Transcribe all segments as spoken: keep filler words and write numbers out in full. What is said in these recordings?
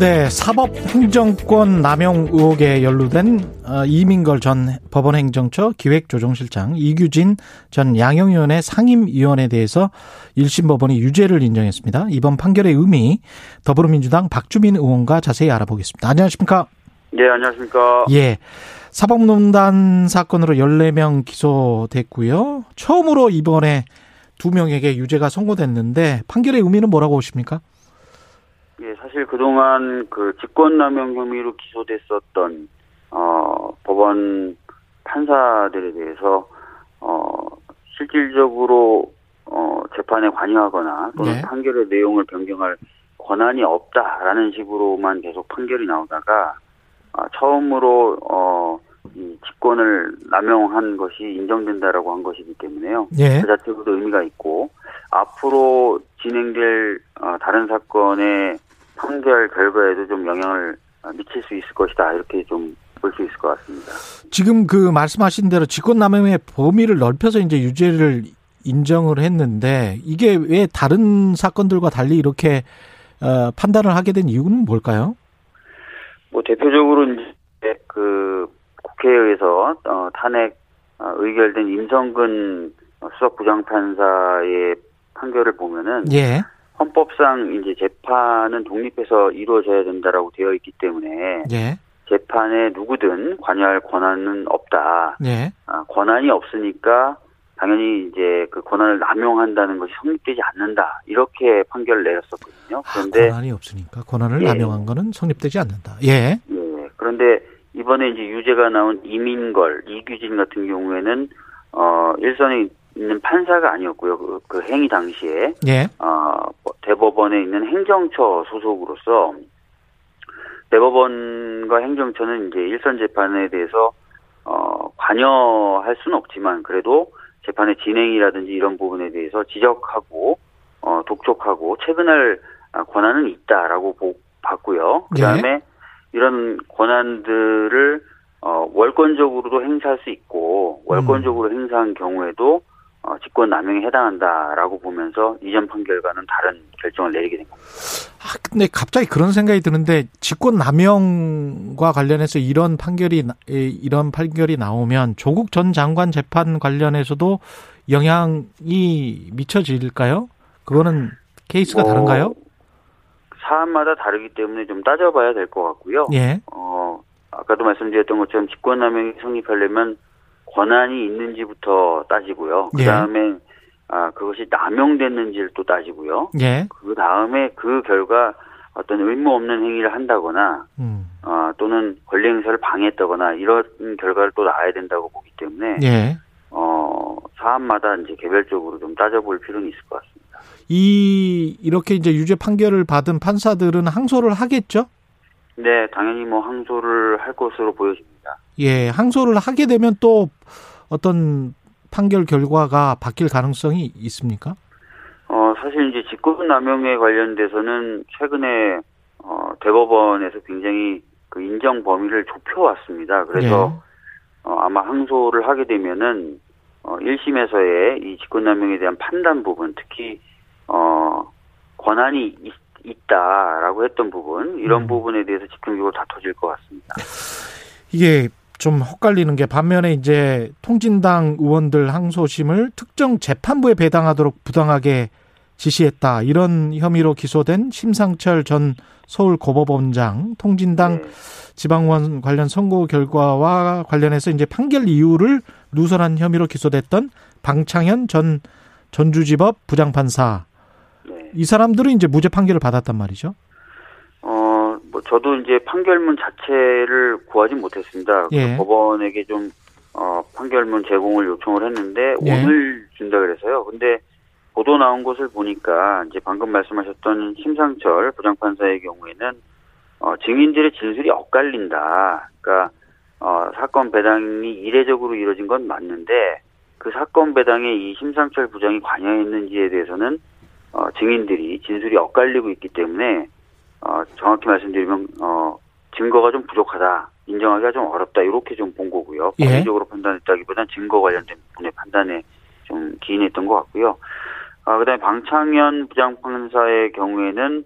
네, 사법행정권 남용 의혹에 연루된 이민걸 전 법원행정처 기획조정실장, 이규진 전 양형위원회 상임위원에 대해서 일 심 법원이 유죄를 인정했습니다. 이번 판결의 의미, 더불어민주당 박주민 의원과 자세히 알아보겠습니다. 안녕하십니까? 네, 안녕하십니까? 예, 사법농단 사건으로 열네 명 기소됐고요. 처음으로 이번에 두 명에게 유죄가 선고됐는데 판결의 의미는 뭐라고 보십니까? 예, 사실 그동안 그 직권남용 혐의로 기소됐었던, 어, 법원 판사들에 대해서, 어, 실질적으로, 어, 재판에 관여하거나 또는 네. 판결의 내용을 변경할 권한이 없다라는 식으로만 계속 판결이 나오다가, 아, 처음으로, 어, 이 직권을 남용한 것이 인정된다라고 한 것이기 때문에요. 예. 그 자체로도 의미가 있고, 앞으로 진행될, 어, 다른 사건의 판결 결과에도 좀 영향을 미칠 수 있을 것이다, 이렇게 좀 볼 수 있을 것 같습니다. 지금 그 말씀하신 대로 직권남용의 범위를 넓혀서 이제 유죄를 인정을 했는데, 이게 왜 다른 사건들과 달리 이렇게 어, 판단을 하게 된 이유는 뭘까요? 뭐 대표적으로 이제 그 국회에 의해서 어, 탄핵 어, 의결된 임성근 수석부장판사의 판결을 보면은. 예. 헌법상 이제 재판은 독립해서 이루어져야 된다라고 되어 있기 때문에 예. 재판에 누구든 관여할 권한은 없다. 예. 아, 권한이 없으니까 당연히 이제 그 권한을 남용한다는 것이 성립되지 않는다. 이렇게 판결을 내렸었거든요. 그런데 아, 권한이 없으니까 권한을 예. 남용한 것은 성립되지 않는다. 예. 예. 그런데 이번에 이제 유죄가 나온 이민걸, 이규진 같은 경우에는 어, 일선에 있는 판사가 아니었고요. 그, 그 행위 당시에 예. 어, 대법원에 있는 행정처 소속으로서 대법원과 행정처는 이제 일선 재판에 대해서 어, 관여할 수는 없지만 그래도 재판의 진행이라든지 이런 부분에 대해서 지적하고 어, 독촉하고 체근할 권한은 있다라고 보, 봤고요. 그다음에 예. 이런 권한들을 어, 월권적으로도 행사할 수 있고 월권적으로 음. 행사한 경우에도 어, 직권 남용에 해당한다라고 보면서 이전 판결과는 다른 결정을 내리게 된 겁니다. 아, 근데 갑자기 그런 생각이 드는데 직권 남용과 관련해서 이런 판결이 이런 판결이 나오면 조국 전 장관 재판 관련해서도 영향이 미쳐질까요? 그거는 케이스가 뭐, 다른가요? 사안마다 다르기 때문에 좀 따져봐야 될 것 같고요. 예. 어, 아까도 말씀드렸던 것처럼 직권 남용이 성립하려면 권한이 있는지부터 따지고요. 그 다음에 예. 아, 그것이 남용됐는지를 또 따지고요. 예. 그 다음에 그 결과 어떤 의무 없는 행위를 한다거나 음. 아, 또는 권리 행사를 방해했다거나 이런 결과를 또 나와야 된다고 보기 때문에 예. 어, 사안마다 이제 개별적으로 좀 따져볼 필요는 있을 것 같습니다. 이 이렇게 이제 유죄 판결을 받은 판사들은 항소를 하겠죠? 네, 당연히 뭐 항소를 할 것으로 보여집니다. 예, 항소를 하게 되면 또 어떤 판결 결과가 바뀔 가능성이 있습니까? 어, 사실 이제 직권남용에 관련돼서는 최근에 어, 대법원에서 굉장히 그 인정 범위를 좁혀왔습니다. 그래서 예. 어, 아마 항소를 하게 되면은 어, 일 심에서의 이 직권남용에 대한 판단 부분, 특히 어, 권한이 있, 있다라고 했던 부분, 이런 음. 부분에 대해서 집중적으로 다퉈질 것 같습니다. 이게 좀 헛갈리는 게 반면에 이제 통진당 의원들 항소심을 특정 재판부에 배당하도록 부당하게 지시했다. 이런 혐의로 기소된 심상철 전 서울고법원장 통진당 네. 지방원 관련 선고 결과와 관련해서 이제 판결 이유를 누설한 혐의로 기소됐던 방창현 전 전주지법 부장판사. 네. 이 사람들은 이제 무죄 판결을 받았단 말이죠. 뭐 저도 이제 판결문 자체를 구하지 못했습니다. 예. 그 법원에게 좀 어, 판결문 제공을 요청을 했는데 예. 오늘 준다 그래서요. 근데 보도 나온 것을 보니까 이제 방금 말씀하셨던 심상철 부장판사의 경우에는 어, 증인들의 진술이 엇갈린다. 그러니까 어, 사건 배당이 이례적으로 이루어진 건 맞는데 그 사건 배당에 이 심상철 부장이 관여했는지에 대해서는 어, 증인들이 진술이 엇갈리고 있기 때문에 어, 정확히 말씀드리면 어, 증거가 좀 부족하다, 인정하기가 좀 어렵다, 이렇게 좀 본 거고요. 예. 법리적으로 판단했다기보다는 증거 관련된 부분의 판단에 좀 기인했던 것 같고요. 아, 그다음에 방창현 부장판사의 경우에는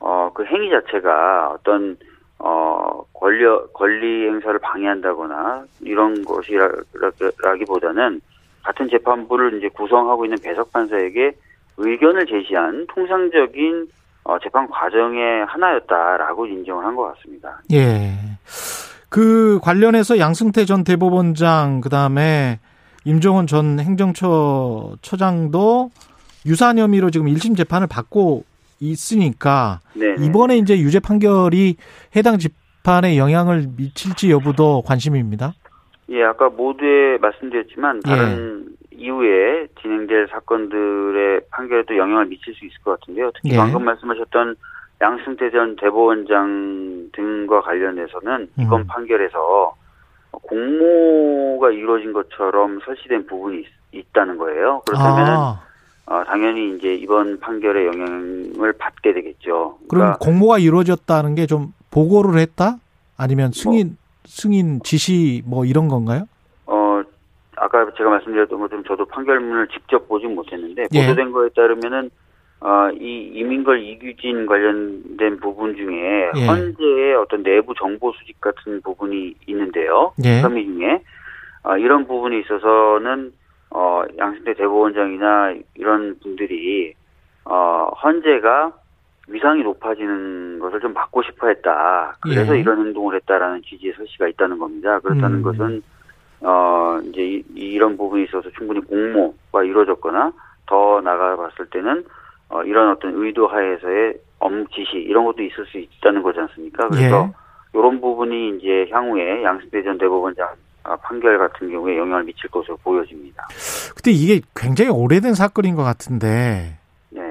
어, 그 행위 자체가 어떤 어, 권리, 권리 행사를 방해한다거나 이런 것이라기보다는 같은 재판부를 이제 구성하고 있는 배석판사에게 의견을 제시한 통상적인 어, 재판 과정의 하나였다라고 인정을 한 것 같습니다. 예. 그 관련해서 양승태 전 대법원장, 그 다음에 임종훈 전 행정처 처장도 유사한 혐의로 지금 일 심 재판을 받고 있으니까 네네. 이번에 이제 유죄 판결이 해당 재판에 영향을 미칠지 여부도 관심입니다. 예, 아까 모두에 말씀드렸지만 다른 예. 이후에 진행될 사건들의 판결에도 영향을 미칠 수 있을 것 같은데요. 특히 예. 방금 말씀하셨던 양승태 전 대법원장 등과 관련해서는 이번 음. 판결에서 공모가 이루어진 것처럼 설치된 부분이 있, 있다는 거예요. 그렇다면 아. 어, 당연히 이제 이번 판결에 영향을 받게 되겠죠. 그럼 그러니까 공모가 이루어졌다는 게 좀 보고를 했다? 아니면 승인, 뭐, 승인 지시 뭐 이런 건가요? 어, 아까 제가 말씀드렸던 것처럼 저도 판결문을 직접 보진 못했는데, 보도된 예. 거에 따르면은, 어, 이 이민걸 이규진 관련된 부분 중에, 예. 헌재의 어떤 내부 정보 수집 같은 부분이 있는데요. 예. 혐의 중에, 어, 이런 부분에 있어서는 어, 양승태 대법원장이나 이런 분들이, 어, 헌재가 위상이 높아지는 것을 좀 막고 싶어 했다. 그래서 예. 이런 행동을 했다라는 취지의 설시가 있다는 겁니다. 그렇다는 음. 것은, 어, 이제 이, 이런 부분에 있어서 충분히 공모가 이루어졌거나 더 나아가 봤을 때는, 어, 이런 어떤 의도 하에서의 엄지시, 이런 것도 있을 수 있다는 거지 않습니까? 그래서 예. 이런 부분이 이제 향후에 양승태 전 대법원장 판결 같은 경우에 영향을 미칠 것으로 보여집니다. 근데 이게 굉장히 오래된 사건인 것 같은데. 네.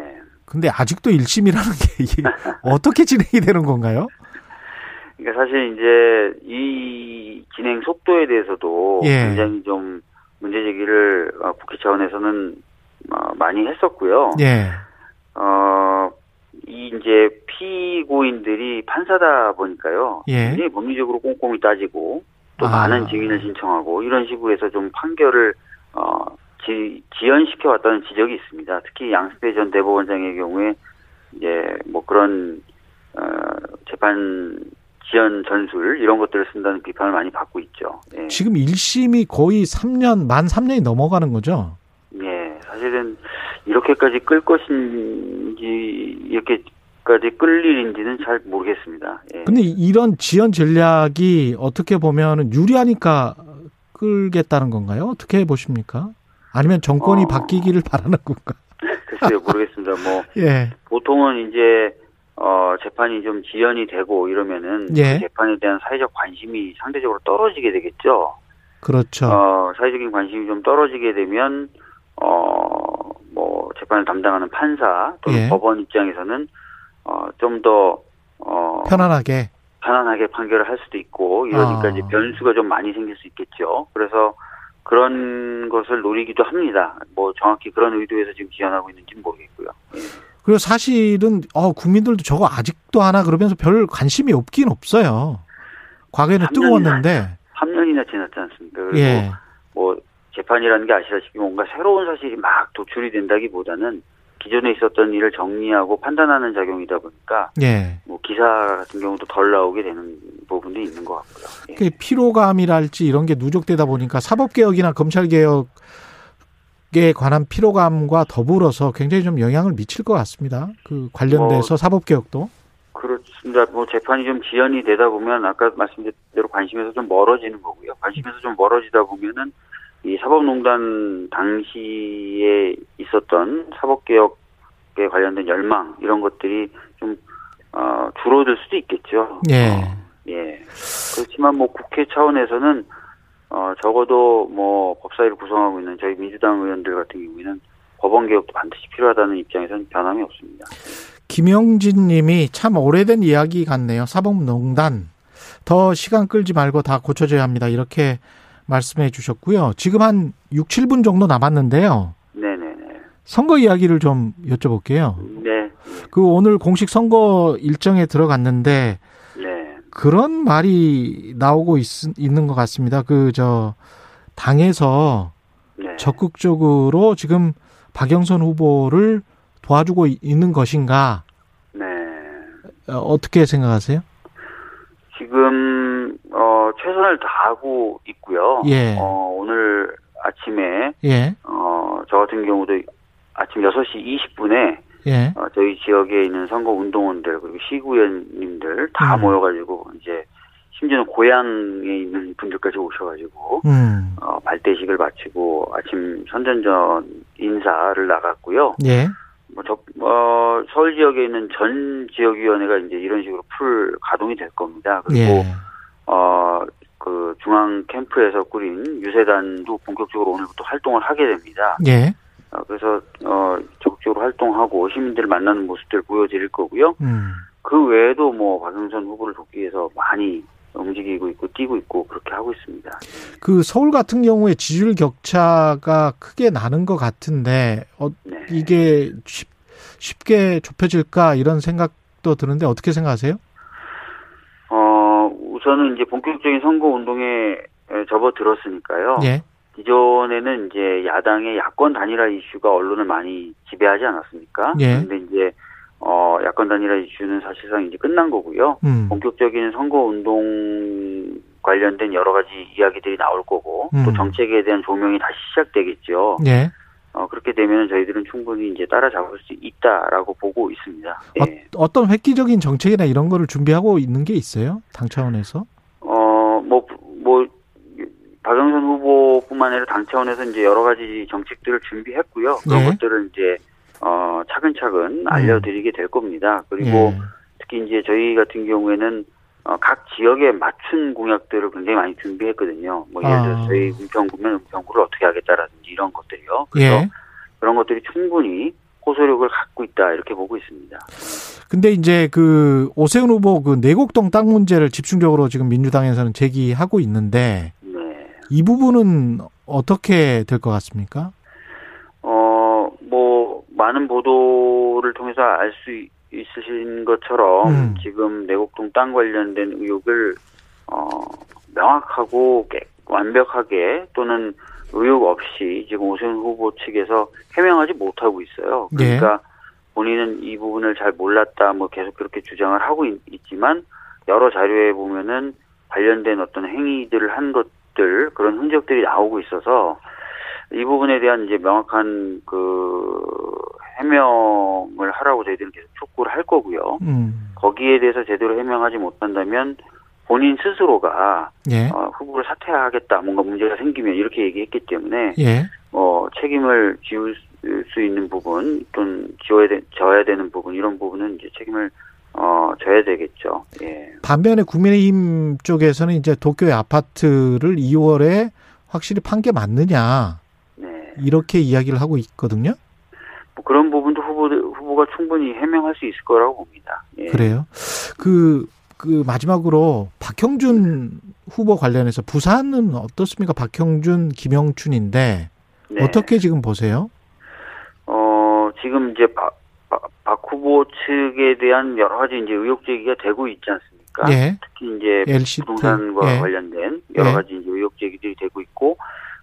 근데 아직도 일 심이라는 게 이게 어떻게 진행이 되는 건가요? 그러니까 사실 이제 이 진행 속도에 대해서도 예. 굉장히 좀 문제 제기를 국회 차원에서는 많이 했었고요. 예. 어, 이 이제 피고인들이 판사다 보니까요. 예. 굉장히 법리적으로 꼼꼼히 따지고 또 아. 많은 증인을 신청하고 이런 식으로 해서 좀 판결을 어, 지, 지연시켜 왔다는 지적이 있습니다. 특히 양승태 전 대법원장의 경우에 이제 뭐 그런 어, 재판 지연 전술 이런 것들을 쓴다는 비판을 많이 받고 있죠. 예. 지금 일 심이 거의 삼 년, 만 삼 년이 넘어가는 거죠? 예, 사실은 이렇게까지 끌 것인지 이렇게 까지 끌릴인지는 잘 모르겠습니다. 예. 근데 이런 지연 전략이 어떻게 보면 유리하니까 끌겠다는 건가요? 어떻게 보십니까? 아니면 정권이 어... 바뀌기를 바라는 건가? 글쎄요, 모르겠습니다. 뭐 예. 보통은 이제 어, 재판이 좀 지연이 되고 이러면은 예. 재판에 대한 사회적 관심이 상대적으로 떨어지게 되겠죠. 그렇죠. 어, 사회적인 관심이 좀 떨어지게 되면 어, 뭐 재판을 담당하는 판사 또는 예. 법원 입장에서는 어, 좀 더, 어. 편안하게. 편안하게 판결을 할 수도 있고, 이러니까 아. 이제 변수가 좀 많이 생길 수 있겠죠. 그래서 그런 것을 노리기도 합니다. 뭐 정확히 그런 의도에서 지금 지연하고 있는지는 모르겠고요. 예. 그리고 사실은, 어, 국민들도 저거 아직도 하나 그러면서 별 관심이 없긴 없어요. 과거에는 삼 년이나, 뜨거웠는데. 삼 년이나 지났지 않습니까? 그리고 예. 뭐 재판이라는 게 아시다시피 뭔가 새로운 사실이 막 도출이 된다기보다는 기존에 있었던 일을 정리하고 판단하는 작용이다 보니까 예. 뭐 기사 같은 경우도 덜 나오게 되는 부분도 있는 것 같고요. 예. 피로감이랄지 이런 게 누적되다 보니까 사법개혁이나 검찰개혁에 관한 피로감과 더불어서 굉장히 좀 영향을 미칠 것 같습니다. 그 관련돼서 뭐, 사법개혁도. 그렇습니다. 뭐 재판이 좀 지연이 되다 보면 아까 말씀드린 대로 관심에서 좀 멀어지는 거고요. 관심에서 좀 멀어지다 보면은 이 사법농단 당시에 있었던 사법개혁에 관련된 열망 이런 것들이 좀 어, 줄어들 수도 있겠죠. 예. 어, 예. 그렇지만 뭐 국회 차원에서는 어, 적어도 뭐 법사위를 구성하고 있는 저희 민주당 의원들 같은 경우에는 법원 개혁도 반드시 필요하다는 입장에서는 변함이 없습니다. 김영진 님이 참 오래된 이야기 같네요. 사법농단. 더 시간 끌지 말고 다 고쳐줘야 합니다. 이렇게 말씀해 주셨고요. 지금 한 육, 칠 분 정도 남았는데요. 네네네. 선거 이야기를 좀 여쭤볼게요. 네. 그 오늘 공식 선거 일정에 들어갔는데 네. 그런 말이 나오고 있, 있는 것 같습니다. 그 저 당에서 네. 적극적으로 지금 박영선 후보를 도와주고 있는 것인가? 네. 어떻게 생각하세요? 지금 어, 최선을 다하고 있고요. 예. 어, 오늘 아침에 예. 어, 저 같은 경우도 아침 여섯 시 이십 분에 예. 어, 저희 지역에 있는 선거운동원들 그리고 시구위원님들 다 음. 모여가지고 이제 심지어는 고향에 있는 분들까지 오셔가지고 음. 어, 발대식을 마치고 아침 선전전 인사를 나갔고요. 예. 뭐, 저, 어, 서울 지역에 있는 전 지역위원회가 이제 이런 식으로 풀 가동이 될 겁니다. 그리고, 예. 어, 그 중앙 캠프에서 꾸린 유세단도 본격적으로 오늘부터 활동을 하게 됩니다. 예. 어, 그래서, 어, 적극적으로 활동하고 시민들 만나는 모습들 보여드릴 거고요. 음. 그 외에도 뭐, 박영선 후보를 돕기 위해서 많이 움직이고 있고, 뛰고 있고, 그렇게 하고 있습니다. 그 서울 같은 경우에 지지율 격차가 크게 나는 것 같은데, 어, 네. 이게 쉽, 쉽게 좁혀질까 이런 생각도 드는데 어떻게 생각하세요? 어, 우선은 이제 본격적인 선거 운동에 접어들었으니까요. 예. 기존에는 이제 야당의 야권 단일화 이슈가 언론을 많이 지배하지 않았습니까? 예. 근데 이제 어, 야권 단일화 이슈는 사실상 이제 끝난 거고요. 음. 본격적인 선거 운동 관련된 여러 가지 이야기들이 나올 거고, 음. 또 정책에 대한 조명이 다시 시작되겠죠. 네. 어, 그렇게 되면 저희들은 충분히 이제 따라잡을 수 있다라고 보고 있습니다. 네. 어, 어떤 획기적인 정책이나 이런 거를 준비하고 있는 게 있어요? 당 차원에서? 어, 뭐, 뭐, 박영선 후보뿐만 아니라 당 차원에서 이제 여러 가지 정책들을 준비했고요. 그런 네. 것들을 이제 어, 차근차근 알려드리게 될 겁니다. 그리고 예. 특히 이제 저희 같은 경우에는 어, 각 지역에 맞춘 공약들을 굉장히 많이 준비했거든요. 뭐 예를 들어서 저희 은평구면 은평구를 어떻게 하겠다라든지 이런 것들이요. 그래서 예. 그런 것들이 충분히 호소력을 갖고 있다 이렇게 보고 있습니다. 근데 이제 그 오세훈 후보 그 내곡동 땅 문제를 집중적으로 지금 민주당에서는 제기하고 있는데 네. 이 부분은 어떻게 될 것 같습니까? 어, 뭐 많은 보도를 통해서 알 수 있으신 것처럼 음. 지금 내곡동 땅 관련된 의혹을 어, 명확하고 깨, 완벽하게 또는 의혹 없이 지금 오세훈 후보 측에서 해명하지 못하고 있어요. 그러니까 네. 본인은 이 부분을 잘 몰랐다 뭐 계속 그렇게 주장을 하고 있, 있지만 여러 자료에 보면은 관련된 어떤 행위들을 한 것들 그런 흔적들이 나오고 있어서 이 부분에 대한 이제 명확한 그 해명을 하라고 저희들은 계속 촉구를 할 거고요. 음. 거기에 대해서 제대로 해명하지 못한다면 본인 스스로가 예. 어, 후보를 사퇴하겠다, 뭔가 문제가 생기면 이렇게 얘기했기 때문에 예. 어, 책임을 지울 수 있는 부분 또는 지워야 되, 져야 되는 부분 이런 부분은 이제 책임을 어, 져야 되겠죠. 예. 반면에 국민의힘 쪽에서는 이제 도쿄의 아파트를 이월에 확실히 판 게 맞느냐. 이렇게 이야기를 하고 있거든요. 뭐 그런 부분도 후보 후보가 충분히 해명할 수 있을 거라고 봅니다. 예. 그래요. 그, 그 마지막으로 박형준 후보 관련해서 부산은 어떻습니까? 박형준, 김영춘인데 네. 어떻게 지금 보세요? 어 지금 이제 박, 박, 박 후보 측에 대한 여러 가지 이제 의혹 제기가 되고 있지 않습니까? 예. 특히 이제 엘씨티. 부동산과 예. 관련된 여러 가지 이제 의혹 제기들이 되고 있고.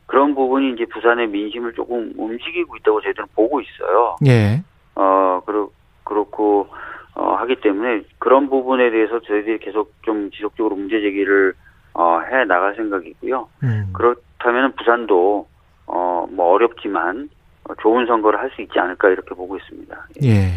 그런 부분이 이제 부산의 민심을 조금 움직이고 있다고 저희들은 보고 있어요. 예. 어, 그러, 그렇고, 어, 하기 때문에 그런 부분에 대해서 저희들이 계속 좀 지속적으로 문제 제기를, 어, 해 나갈 생각이고요. 음. 그렇다면 부산도, 어, 뭐 어렵지만 좋은 선거를 할 수 있지 않을까 이렇게 보고 있습니다. 예. 예.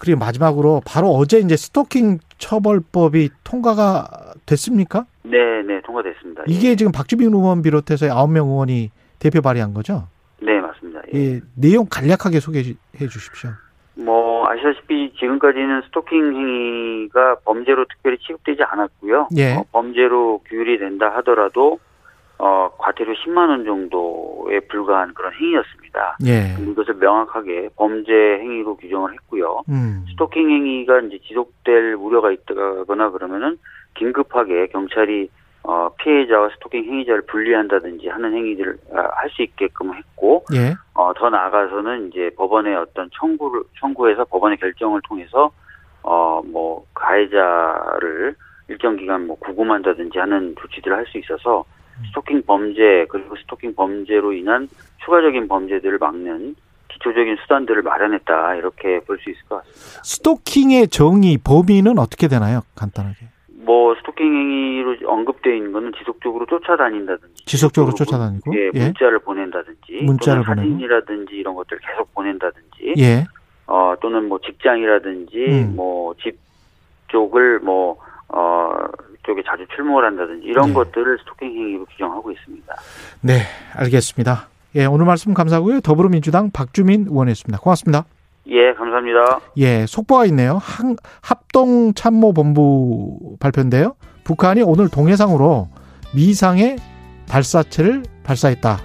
그리고 마지막으로 바로 어제 이제 스토킹 처벌법이 통과가 됐습니까? 네, 네, 통과됐습니다. 이게 예. 지금 박주민 의원 비롯해서 아홉 명 의원이 대표 발의한 거죠? 네, 맞습니다. 예. 예, 내용 간략하게 소개해 주십시오. 뭐 아시다시피 지금까지는 스토킹 행위가 범죄로 특별히 취급되지 않았고요. 예. 어, 범죄로 규율이 된다 하더라도 어, 과태료 십만 원 정도에 불과한 그런 행위였습니다. 예. 이것을 명확하게 범죄 행위로 규정을 했고요. 음. 스토킹 행위가 이제 지속될 우려가 있다거나 그러면은 긴급하게 경찰이 어, 피해자와 스토킹 행위자를 분리한다든지 하는 행위들을 할 수 있게끔 했고, 예. 어, 더 나아가서는 이제 법원의 어떤 청구를, 청구해서 법원의 결정을 통해서, 어, 뭐, 가해자를 일정 기간 뭐 구금한다든지 하는 조치들을 할 수 있어서 스토킹 범죄, 그리고 스토킹 범죄로 인한 추가적인 범죄들을 막는 기초적인 수단들을 마련했다, 이렇게 볼 수 있을 것 같습니다. 스토킹의 정의, 범위는 어떻게 되나요? 간단하게. 뭐 스토킹 행위로 언급되어 있는 거는 지속적으로 쫓아다닌다든지, 지속적으로 쫓아다니고, 예, 문자를 예. 보낸다든지, 문자를 보내고, 사진이라든지 이런 것들 계속 보낸다든지, 예, 어 또는 뭐 직장이라든지, 음. 뭐 집 쪽을 뭐 어 쪽에 자주 출몰 한다든지 이런 네. 것들을 스토킹 행위로 규정하고 있습니다. 네, 알겠습니다. 예, 오늘 말씀 감사하고요. 더불어민주당 박주민 의원이었습니다. 고맙습니다. 예, 감사합니다. 예, 속보가 있네요. 한, 합동 참모 본부 발표인데요. 북한이 오늘 동해상으로 미상의 발사체를 발사했다.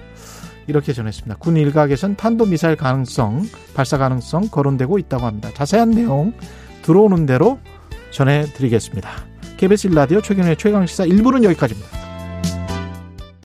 이렇게 전했습니다. 군 일각에선 탄도미사일 가능성, 발사 가능성 거론되고 있다고 합니다. 자세한 내용 들어오는 대로 전해드리겠습니다. 케이비에스 일 라디오 최경영의 최강시사 일 부는 여기까지입니다.